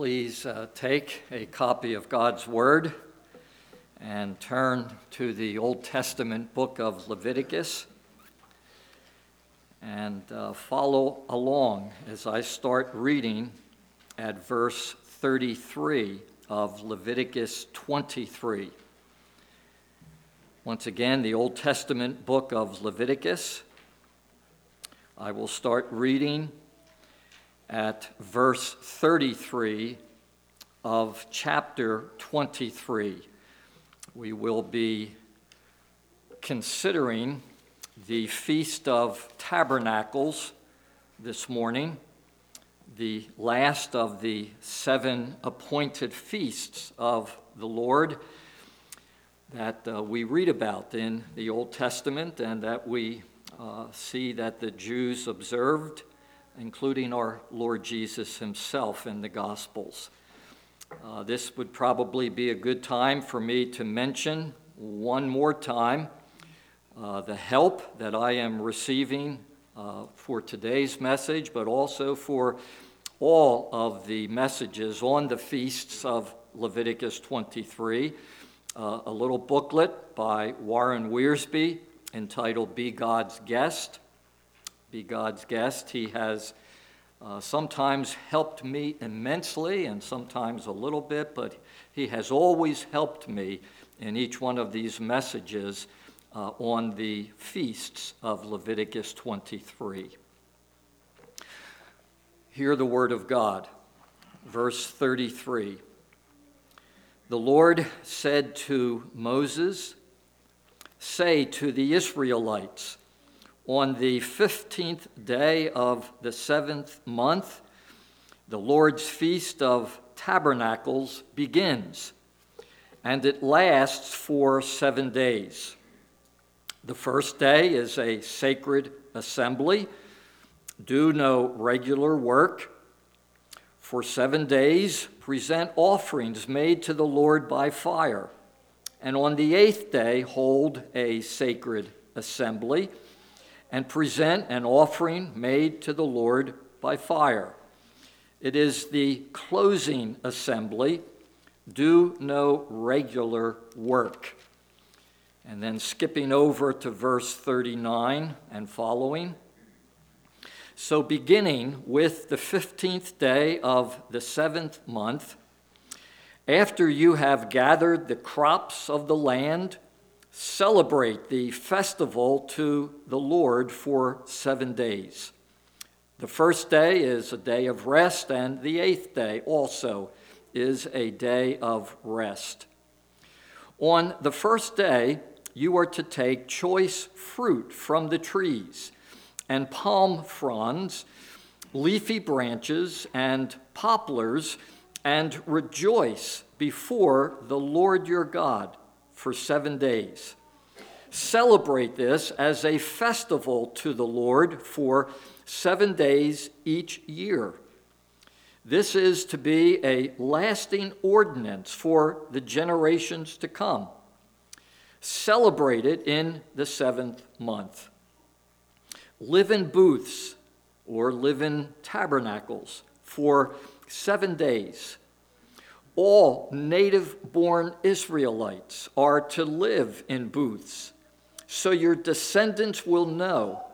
please take a copy of God's Word and turn to the Old Testament book of Leviticus and follow along as I start reading at verse 33 of Leviticus 23. Once again, the Old Testament book of Leviticus. I will start reading at verse 33 of chapter 23. We will be considering the Feast of Tabernacles this morning, the last of the 7 appointed feasts of the Lord that we read about in the Old Testament and that we see that the Jews observed, including our Lord Jesus himself in the Gospels. This would probably be a good time for me to mention one more time the help that I am receiving for today's message, but also for all of the messages on the feasts of Leviticus 23. A little booklet by Warren Wearsby entitled Be God's Guest. Be God's Guest. He has sometimes helped me immensely and sometimes a little bit, but he has always helped me in each one of these messages on the feasts of Leviticus 23. Hear the word of God, verse 33. The Lord said to Moses, "Say to the Israelites, on the 15th day of the 7th month, the Lord's Feast of Tabernacles begins, and it lasts for 7 days. The first day is a sacred assembly. Do no regular work. For 7 days, present offerings made to the Lord by fire. And on the 8th day, hold a sacred assembly and present an offering made to the Lord by fire. It is the closing assembly. Do no regular work." And then skipping over to verse 39 and following. So beginning with the 15th day of the 7th month, after you have gathered the crops of the land, celebrate the festival to the Lord for 7 days. The first day is a day of rest, and the 8th day also is a day of rest. On the first day, you are to take choice fruit from the trees and palm fronds, leafy branches, and poplars, and rejoice before the Lord your God for 7 days. Celebrate this as a festival to the Lord for 7 days each year. This is to be a lasting ordinance for the generations to come. Celebrate it in the 7th month. Live in booths or live in tabernacles for 7 days. All native-born Israelites are to live in booths, so your descendants will know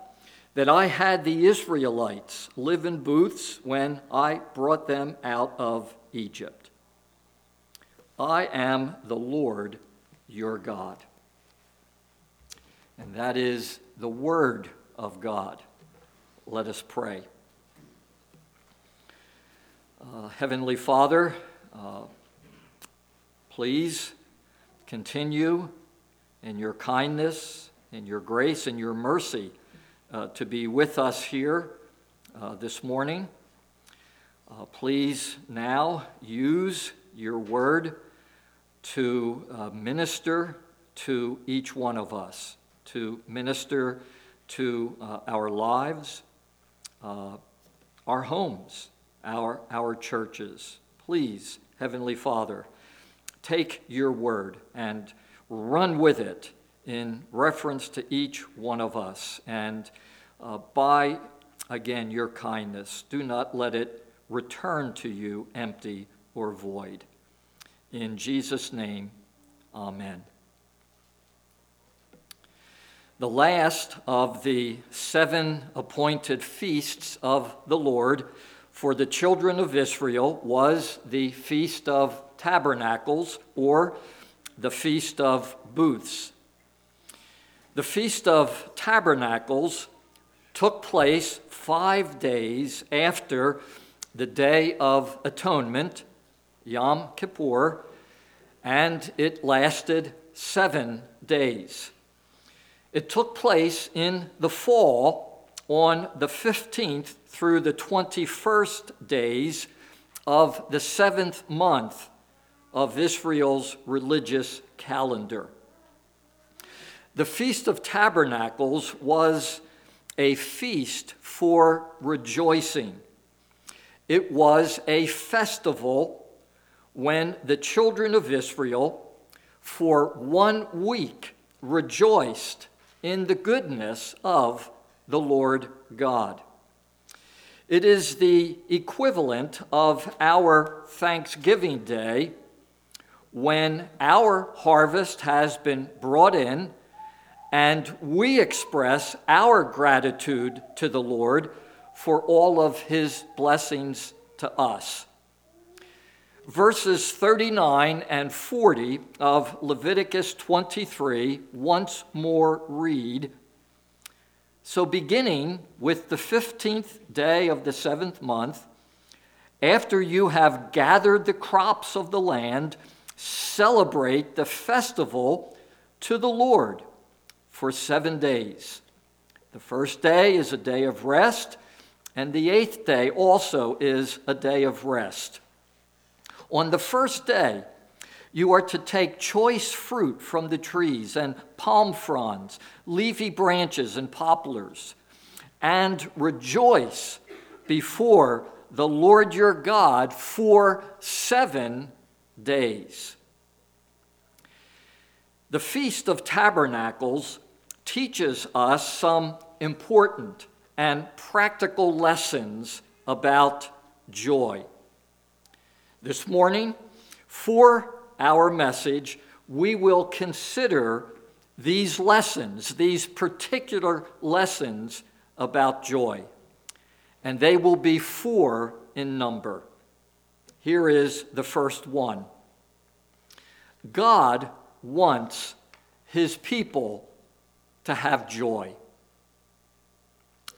that I had the Israelites live in booths when I brought them out of Egypt. I am the Lord your God. And that is the word of God. Let us pray. Heavenly Father, please continue in your kindness, in your grace, in your mercy to be with us here this morning. Please now use your word to minister to each one of us, to minister to our lives, our homes, our churches. Please, Heavenly Father, take your word and run with it in reference to each one of us. And by, again, your kindness, do not let it return to you empty, or void. In Jesus' name, amen. The last of the seven appointed feasts of the Lord for the children of Israel was the Feast of Tabernacles, or the Feast of Booths. The Feast of Tabernacles took place 5 days after the Day of Atonement, Yom Kippur, and it lasted 7 days. It took place in the fall on the 15th through the 21st days of the seventh month of Israel's religious calendar. The Feast of Tabernacles was a feast for rejoicing. It was a festival when the children of Israel for 1 week rejoiced in the goodness of the Lord God. It is the equivalent of our Thanksgiving Day, when our harvest has been brought in and we express our gratitude to the Lord for all of his blessings to us. Verses 39 and 40 of Leviticus 23 once more read, "So beginning with the 15th day of the seventh month, after you have gathered the crops of the land, celebrate the festival to the Lord for 7 days. The first day is a day of rest, and the eighth day also is a day of rest. On the first day, you are to take choice fruit from the trees and palm fronds, leafy branches and poplars, and rejoice before the Lord your God for 7 days. The Feast of Tabernacles teaches us some important and practical lessons about joy. This morning, for our message, we will consider these lessons, these particular lessons about joy, and they will be 4 in number. Here is the first one. God wants his people to have joy.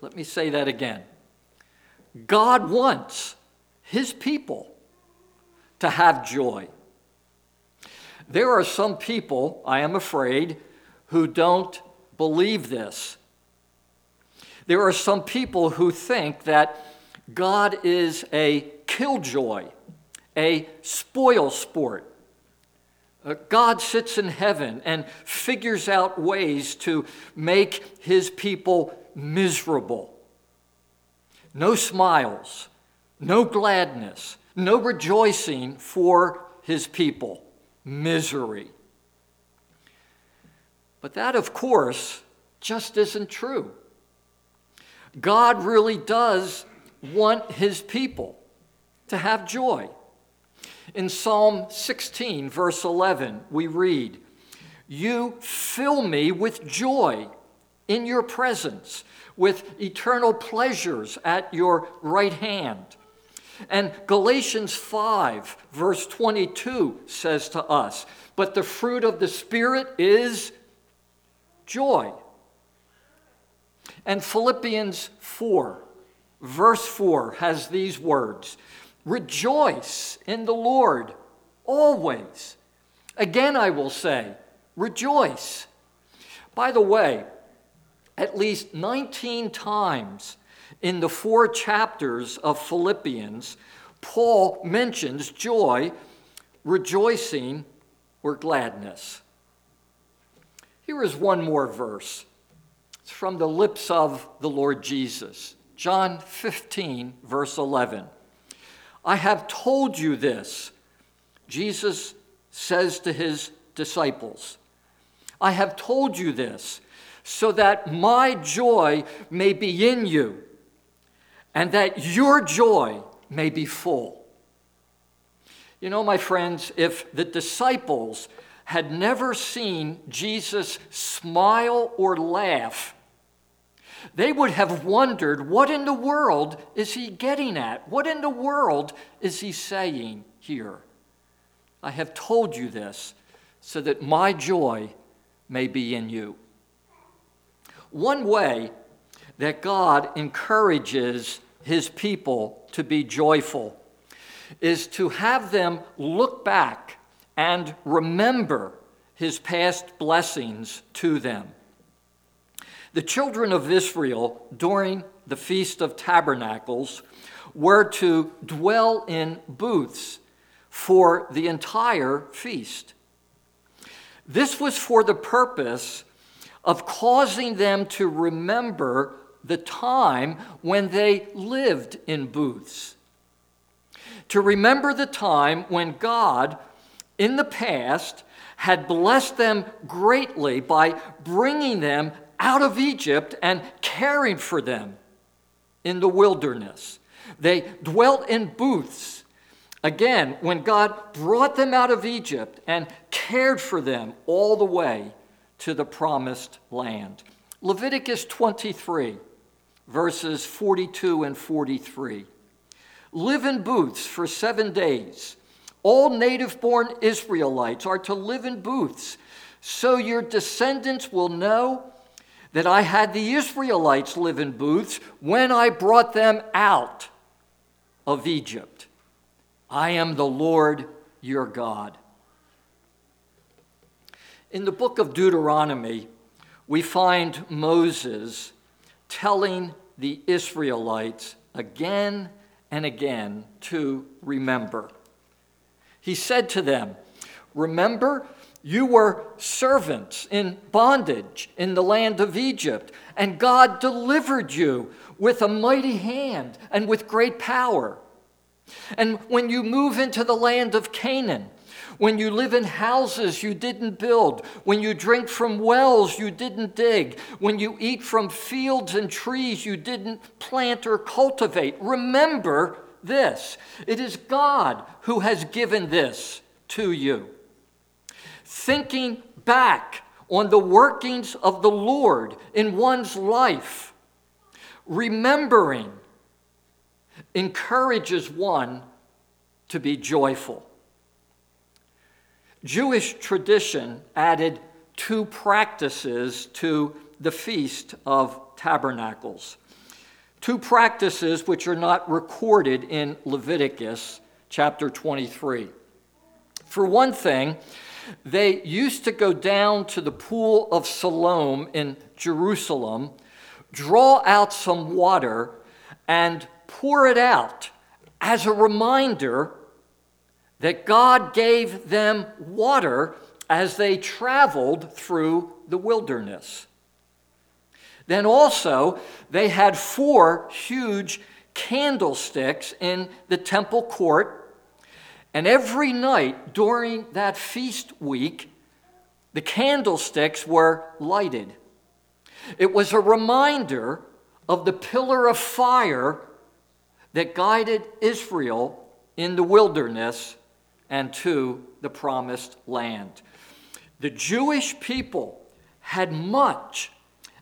Let me say that again. God wants his people to have joy. There are some people, I am afraid, who don't believe this. There are some people who think that God is a killjoy, a spoil sport. God sits in heaven and figures out ways to make his people miserable. No smiles, no gladness, no rejoicing for his people. Misery. But that, of course, just isn't true. God really does want his people to have joy. In Psalm 16, verse 11, we read, "You fill me with joy in your presence, with eternal pleasures at your right hand." And Galatians 5, verse 22 says to us, "But the fruit of the Spirit is joy." And Philippians 4, verse 4 has these words, "Rejoice in the Lord always. Again, I will say, rejoice." By the way, at least 19 times in the 4 chapters of Philippians, Paul mentions joy, rejoicing, or gladness. Here is one more verse. It's from the lips of the Lord Jesus. John 15, verse 11. "I have told you this," Jesus says to his disciples. "I have told you this so that my joy may be in you and that your joy may be full." You know, my friends, if the disciples had never seen Jesus smile or laugh, they would have wondered, what in the world is he getting at? What in the world is he saying here? I have told you this so that my joy may be in you. One way that God encourages his people to be joyful is to have them look back and remember his past blessings to them. The children of Israel during the Feast of Tabernacles were to dwell in booths for the entire feast. This was for the purpose of causing them to remember the time when they lived in booths, to remember the time when God, in the past, had blessed them greatly by bringing them out of Egypt and caring for them in the wilderness. They dwelt in booths, again, when God brought them out of Egypt and cared for them all the way to the promised land. Leviticus 23, verses 42 and 43. Live in booths for 7 days. All native-born Israelites are to live in booths, so your descendants will know that I had the Israelites live in booths when I brought them out of Egypt. I am the Lord your God. In the book of Deuteronomy, we find Moses telling the Israelites again and again to remember. He said to them, remember, you were servants in bondage in the land of Egypt, and God delivered you with a mighty hand and with great power. And when you move into the land of Canaan, when you live in houses you didn't build, when you drink from wells you didn't dig, when you eat from fields and trees you didn't plant or cultivate, remember this. It is God who has given this to you. Thinking back on the workings of the Lord in one's life, remembering, encourages one to be joyful. Jewish tradition added 2 practices to the Feast of Tabernacles. 2 practices which are not recorded in Leviticus chapter 23. For one thing, they used to go down to the pool of Siloam in Jerusalem, draw out some water, and pour it out as a reminder that God gave them water as they traveled through the wilderness. Then also, they had 4 huge candlesticks in the temple court. And every night during that feast week, the candlesticks were lighted. It was a reminder of the pillar of fire that guided Israel in the wilderness and to the promised land. The Jewish people had much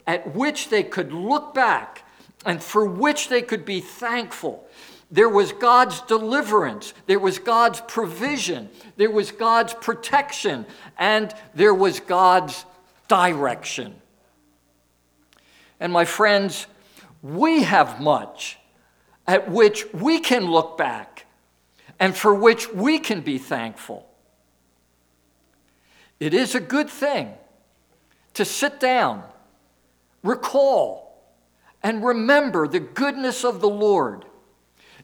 at which they could look back and for which they could be thankful. There was God's deliverance, there was God's provision, there was God's protection, and there was God's direction. And my friends, we have much at which we can look back and for which we can be thankful. It is a good thing to sit down, recall, and remember the goodness of the Lord,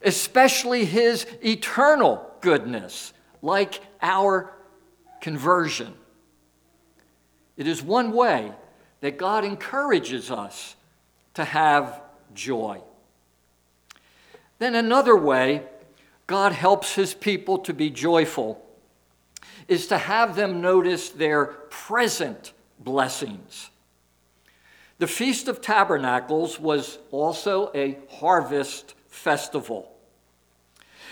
especially his eternal goodness, like our conversion. It is one way that God encourages us to have joy. Then another way God helps his people to be joyful is to have them notice their present blessings. The Feast of Tabernacles was also a harvest festival.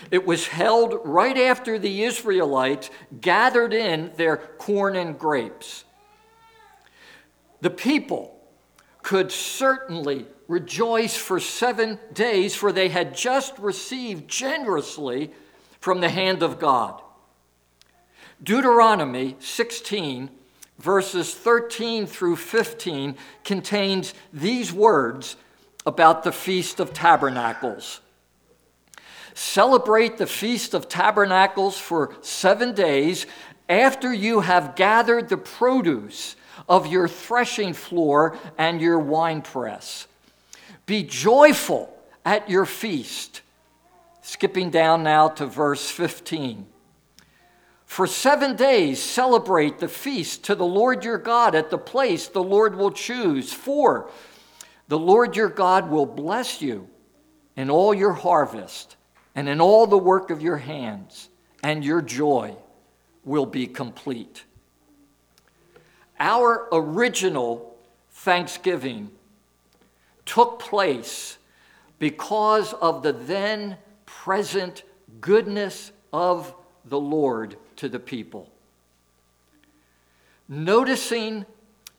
It was held right after the Israelites gathered in their corn and grapes. The people could certainly rejoice for 7 days, for they had just received generously from the hand of God. Deuteronomy 16, verses 13 through 15, contains these words about the Feast of Tabernacles. Celebrate the Feast of Tabernacles for 7 days after you have gathered the produce of your threshing floor and your winepress. Be joyful at your feast. Skipping down now to verse 15. For 7 days celebrate the feast to the Lord your God at the place the Lord will choose. For the Lord your God will bless you in all your harvest and in all the work of your hands, and your joy will be complete. Our original Thanksgiving took place because of the then present goodness of the Lord to the people. Noticing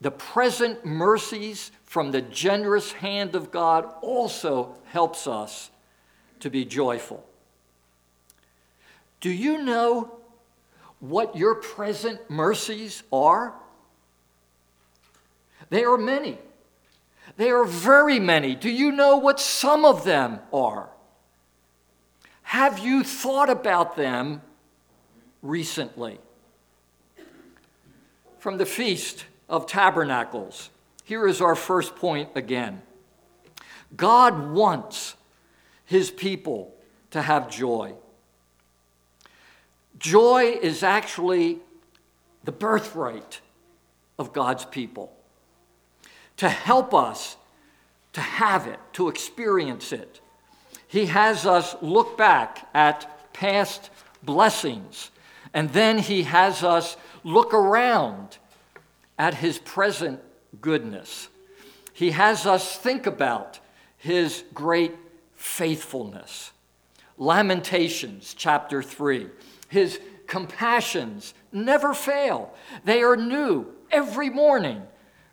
the present mercies from the generous hand of God also helps us to be joyful. Do you know what your present mercies are? They are many. They are very many. Do you know what some of them are? Have you thought about them recently? From the Feast of Tabernacles, here is our first point again. God wants his people to have joy. Joy is actually the birthright of God's people. To help us to have it, to experience it, he has us look back at past blessings, and then he has us look around at his present goodness. He has us think about his great faithfulness. Lamentations chapter 3. His compassions never fail. They are new every morning.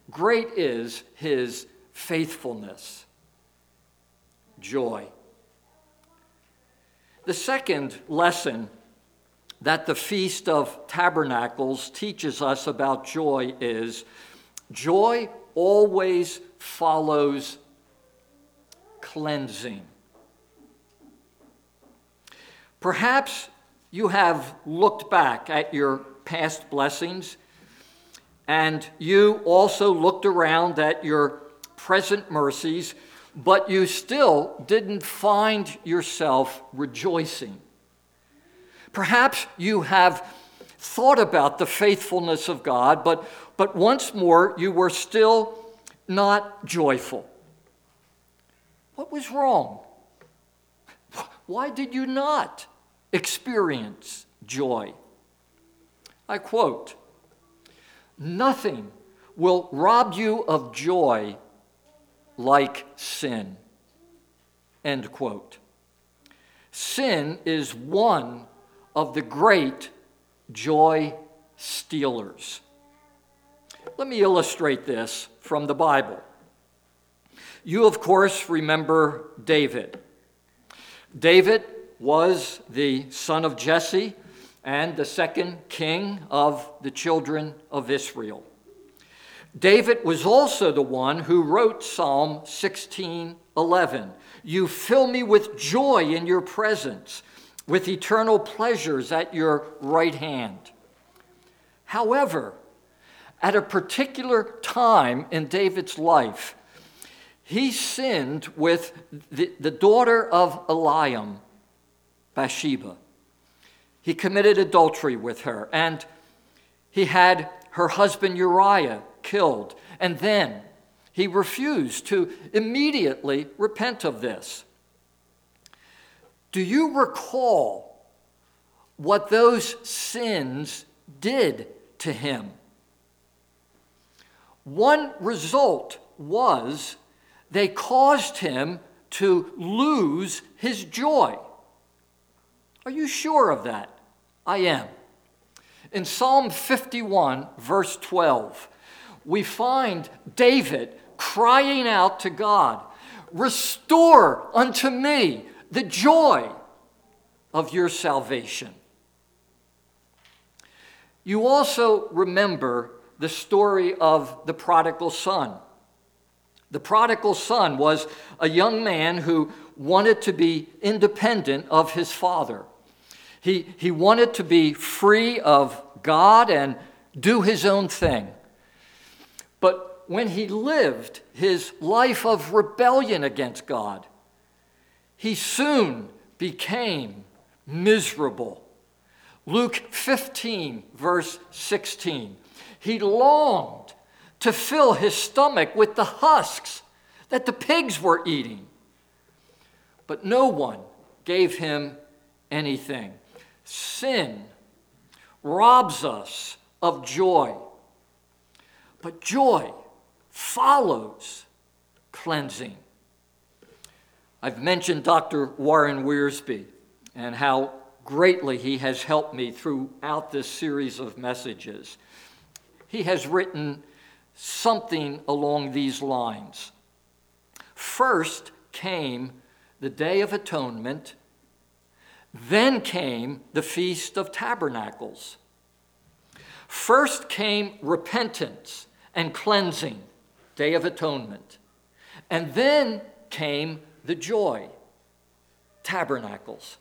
Great is his faithfulness. Joy. The second lesson that the Feast of Tabernacles teaches us about joy is joy always follows cleansing. Perhaps you have looked back at your past blessings, and you also looked around at your present mercies, but you still didn't find yourself rejoicing. Perhaps you have thought about the faithfulness of God, but once more you were still not joyful. What was wrong? Why did you not experience joy? I quote, "Nothing will rob you of joy like sin." End quote. Sin is one of the great joy stealers. Let me illustrate this from the Bible. You, of course, remember David. David was the son of Jesse and the second king of the children of Israel. David was also the one who wrote Psalm 16:11. You fill me with joy in your presence, with eternal pleasures at your right hand. However, at a particular time in David's life, he sinned with the daughter of Eliam, Bathsheba. He committed adultery with her, and he had her husband Uriah killed, and then he refused to immediately repent of this. Do you recall what those sins did to him? One result was they caused him to lose his joy. Are you sure of that? I am. In Psalm 51, verse 12, we find David crying out to God, "Restore unto me the joy of your salvation." You also remember the story of the prodigal son. The prodigal son was a young man who wanted to be independent of his father. He wanted to be free of God and do his own thing. But when he lived his life of rebellion against God, he soon became miserable. Luke 15, verse 16. He longed to fill his stomach with the husks that the pigs were eating, but no one gave him anything. Sin robs us of joy, but joy follows cleansing. I've mentioned Dr. Warren Wearsby and how greatly he has helped me throughout this series of messages. He has written something along these lines. First came the Day of Atonement, then came the Feast of Tabernacles. First came repentance and cleansing, Day of Atonement, and then came the joy, Tabernacles.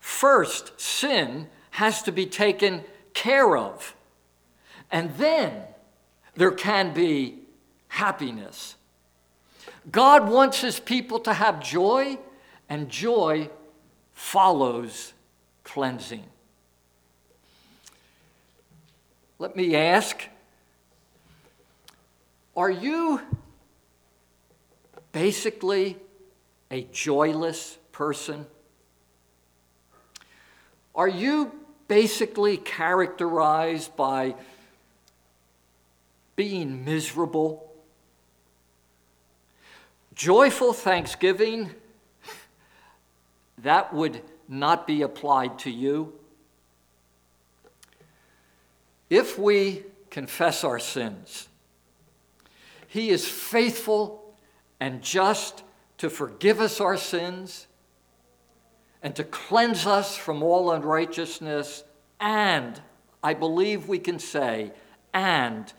First, sin has to be taken care of, and then there can be happiness. God wants his people to have joy, and joy follows cleansing. Let me ask, are you basically a joyless person? Are you basically characterized by being miserable? Joyful thanksgiving, that would not be applied to you. If we confess our sins, he is faithful and just to forgive us our sins and to cleanse us from all unrighteousness, and I believe we can say, and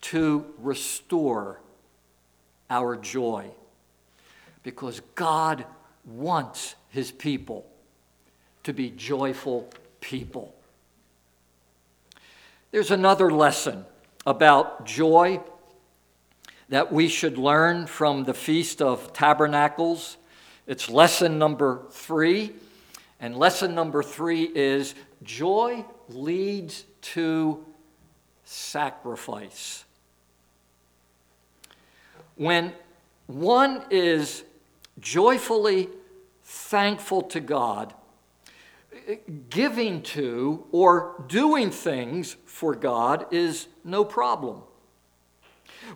to restore our joy, because God wants his people to be joyful people. There's another lesson about joy that we should learn from the Feast of Tabernacles. It's lesson number 3. And lesson number 3 is joy leads to sacrifice. When one is joyfully thankful to God, giving to or doing things for God is no problem.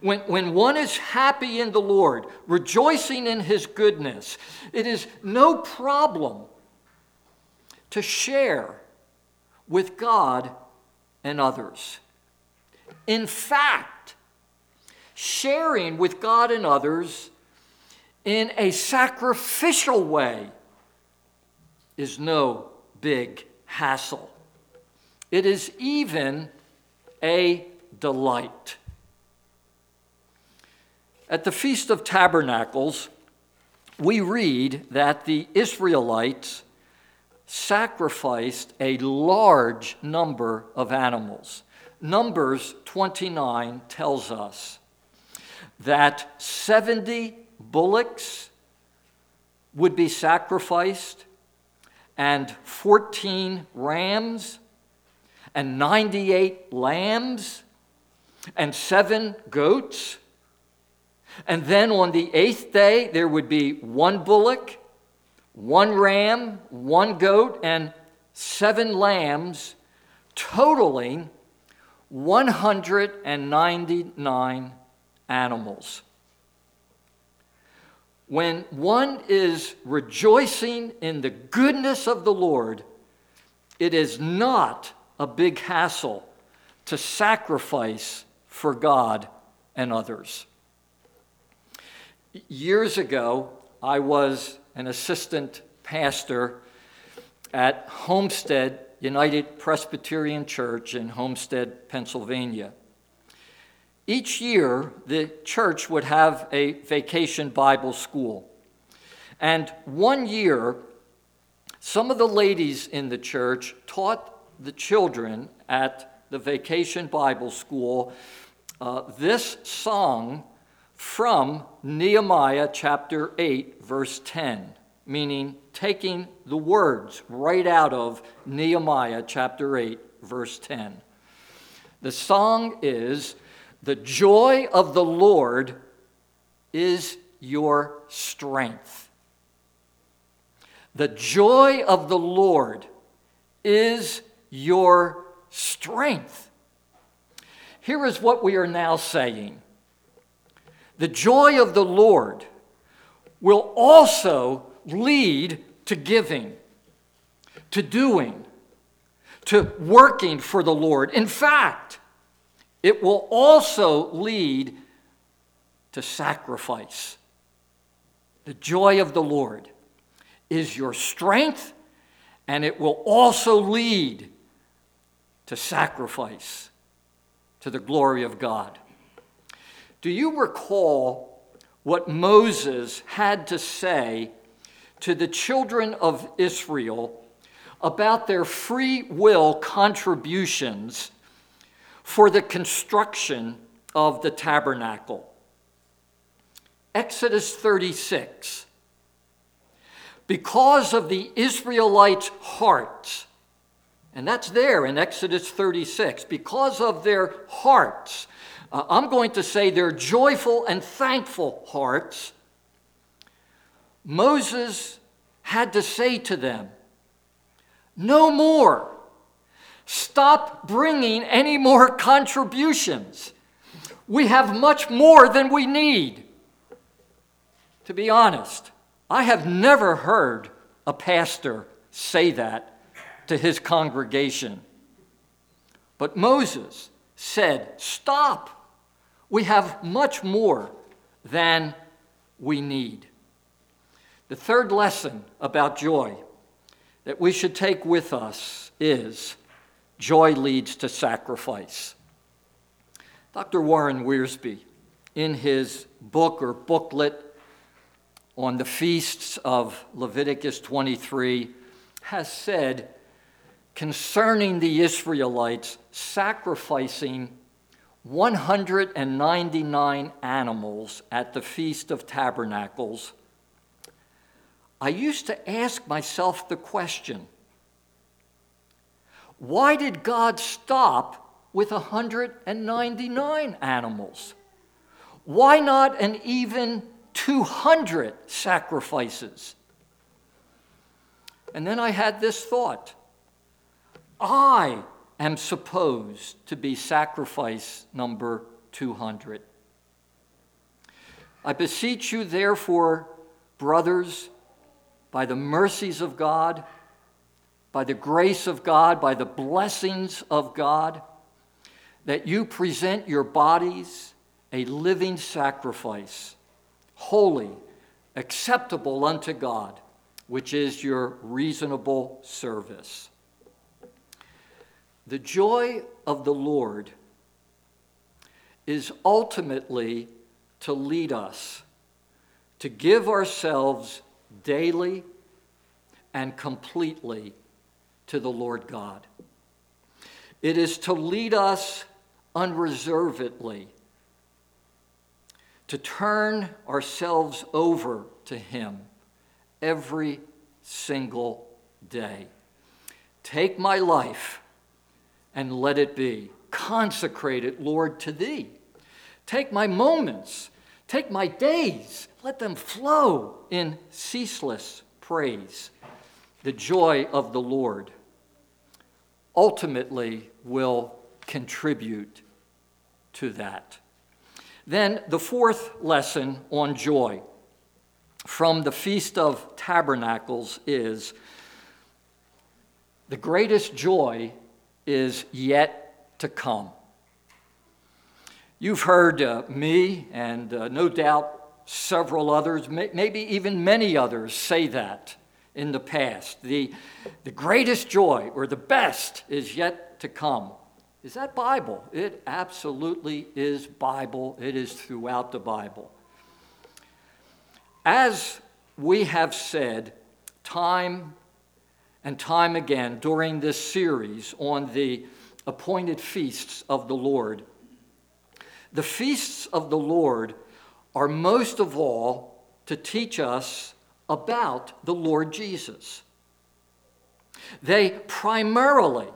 When one is happy in the Lord, rejoicing in his goodness, it is no problem to share with God and others. In fact, sharing with God and others in a sacrificial way is no big hassle. It is even a delight. At the Feast of Tabernacles, we read that the Israelites sacrificed a large number of animals. Numbers 29 tells us that 70 bullocks would be sacrificed, and 14 rams, and 98 lambs, and 7 goats. And then on the 8th day, there would be 1 bullock, 1 ram, 1 goat, and 7 lambs, totaling 199 animals. when one is rejoicing in the goodness of the Lord, it is not a big hassle to sacrifice for God and others. Years ago, I was an assistant pastor at Homestead United Presbyterian Church in Homestead, Pennsylvania. Each year, the church would have a vacation Bible school. And one year, some of the ladies in the church taught the children at the vacation Bible school this song from Nehemiah chapter 8, verse 10, meaning taking the words right out of Nehemiah chapter 8, verse 10. The song is, "The joy of the Lord is your strength." The joy of the Lord is your strength. Here is what we are now saying. The joy of the Lord will also lead to giving, to doing, to working for the Lord. In fact, it will also lead to sacrifice. The joy of the Lord is your strength, and it will also lead to sacrifice to the glory of God. Do you recall what Moses had to say to the children of Israel about their free will contributions for the construction of the tabernacle? Exodus 36. Because of the Israelites' hearts, and that's there in Exodus 36, because of their hearts, I'm going to say their joyful and thankful hearts, Moses had to say to them, "No more. Stop bringing any more contributions. We have much more than we need." To be honest, I have never heard a pastor say that to his congregation. But Moses said, "Stop. We have much more than we need." The third lesson about joy that we should take with us is joy leads to sacrifice. Dr. Warren Wearsby, in his book or booklet on the feasts of Leviticus 23, has said concerning the Israelites sacrificing 199 animals at the Feast of Tabernacles, I used to ask myself the question, why did God stop with 199 animals? Why not an even 200 sacrifices? And then I had this thought. I am supposed to be sacrifice number 200. I beseech you, therefore, brothers, by the mercies of God, by the grace of God, by the blessings of God, that you present your bodies a living sacrifice, holy, acceptable unto God, which is your reasonable service. The joy of the Lord is ultimately to lead us to give ourselves daily and completely to the Lord God. It is to lead us unreservedly, to turn ourselves over to Him every single day. Take my life and let it be. Consecrate it, Lord, to Thee. Take my moments. Take my days. Let them flow in ceaseless praise. The joy of the Lord ultimately will contribute to that. Then the fourth lesson on joy from the Feast of Tabernacles is, the greatest joy is yet to come. You've heard me and no doubt several others, maybe even many others, say that in the past. The greatest joy or the best is yet to come. Is that Bible? It absolutely is Bible. It is throughout the Bible. As we have said time and time again during this series on the appointed feasts of the Lord, the feasts of the Lord are most of all to teach us about the Lord Jesus. They primarily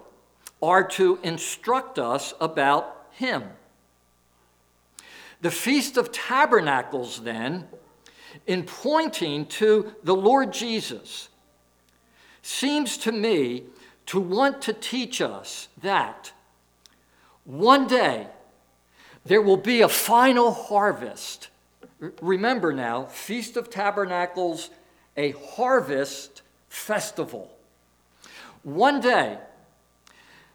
are to instruct us about Him. The Feast of Tabernacles, then, in pointing to the Lord Jesus, seems to me to want to teach us that one day there will be a final harvest. Remember now, Feast of Tabernacles, a harvest festival. One day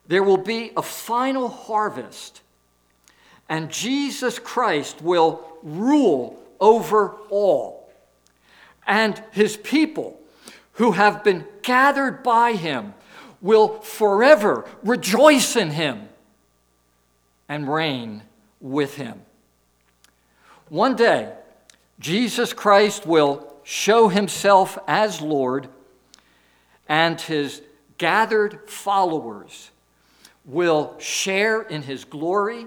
there will be a final harvest, and Jesus Christ will rule over all. And His people who have been gathered by Him will forever rejoice in Him and reign with Him. One day, Jesus Christ will show Himself as Lord, and His gathered followers will share in His glory,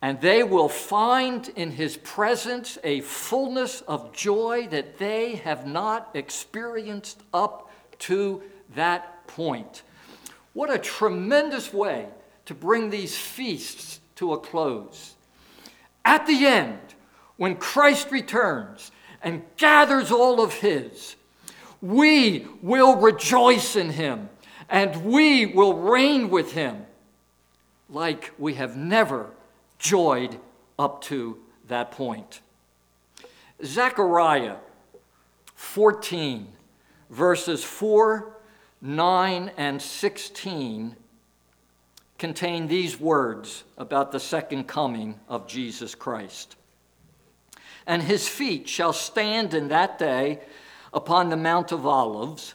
and they will find in His presence a fullness of joy that they have not experienced up to that point. What a tremendous way to bring these feasts to a close. At the end, when Christ returns and gathers all of His, we will rejoice in Him, and we will reign with Him like we have never joyed up to that point. Zechariah 14, verses 4, 9, and 16 contain these words about the second coming of Jesus Christ. And His feet shall stand in that day upon the Mount of Olives,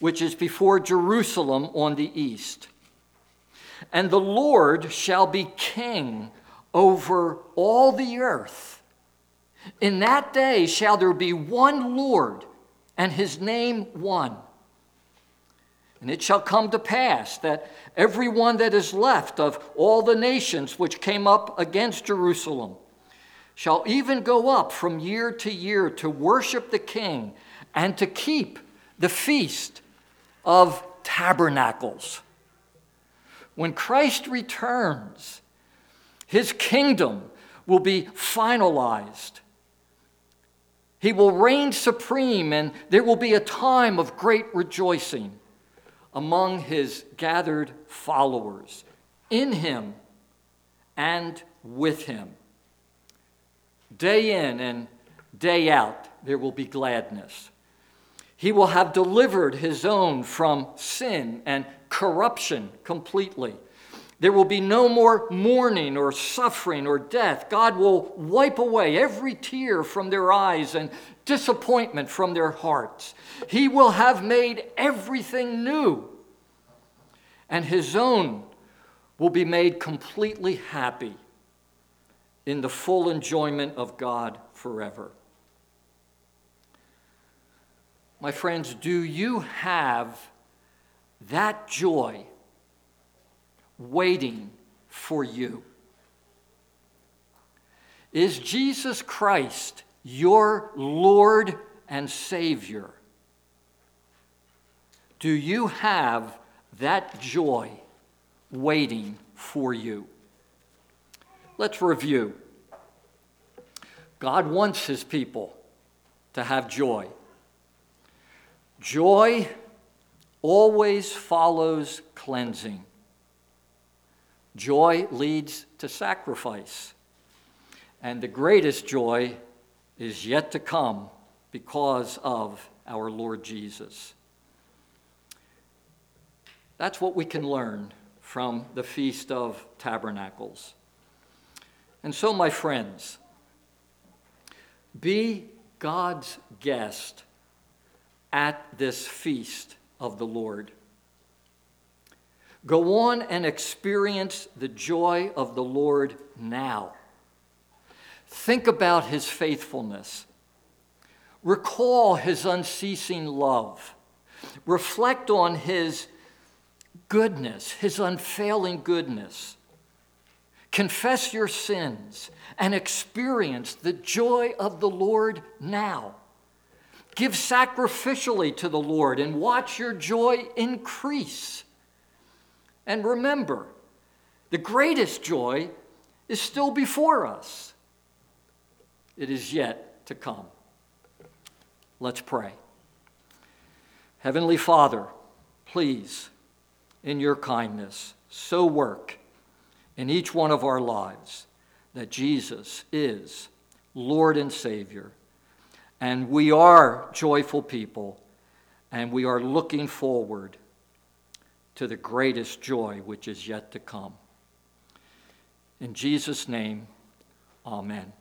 which is before Jerusalem on the east. And the Lord shall be king over all the earth. In that day shall there be one Lord, and His name one. And it shall come to pass that everyone that is left of all the nations which came up against Jerusalem shall even go up from year to year to worship the King and to keep the Feast of Tabernacles. When Christ returns, His kingdom will be finalized. He will reign supreme, and there will be a time of great rejoicing among His gathered followers, in Him and with Him. Day in and day out, there will be gladness. He will have delivered His own from sin and corruption completely. There will be no more mourning or suffering or death. God will wipe away every tear from their eyes and disappointment from their hearts. He will have made everything new, and His own will be made completely happy in the full enjoyment of God forever. My friends, do you have that joy waiting for you? Is Jesus Christ your Lord and Savior? Do you have that joy waiting for you? Let's review. God wants His people to have joy. Joy always follows cleansing. Joy leads to sacrifice. And the greatest joy is yet to come because of our Lord Jesus. That's what we can learn from the Feast of Tabernacles. And so, my friends, be God's guest at this feast of the Lord. Go on and experience the joy of the Lord now. Think about his faithfulness. Recall his unceasing love. Reflect on his goodness, his unfailing goodness. Confess your sins and experience the joy of the Lord now. Give sacrificially to the Lord and watch your joy increase. And remember, the greatest joy is still before us. It is yet to come. Let's pray. Heavenly Father, please, in your kindness, so work in each one of our lives that Jesus is Lord and Savior, and we are joyful people, and we are looking forward to the greatest joy which is yet to come. In Jesus' name, amen.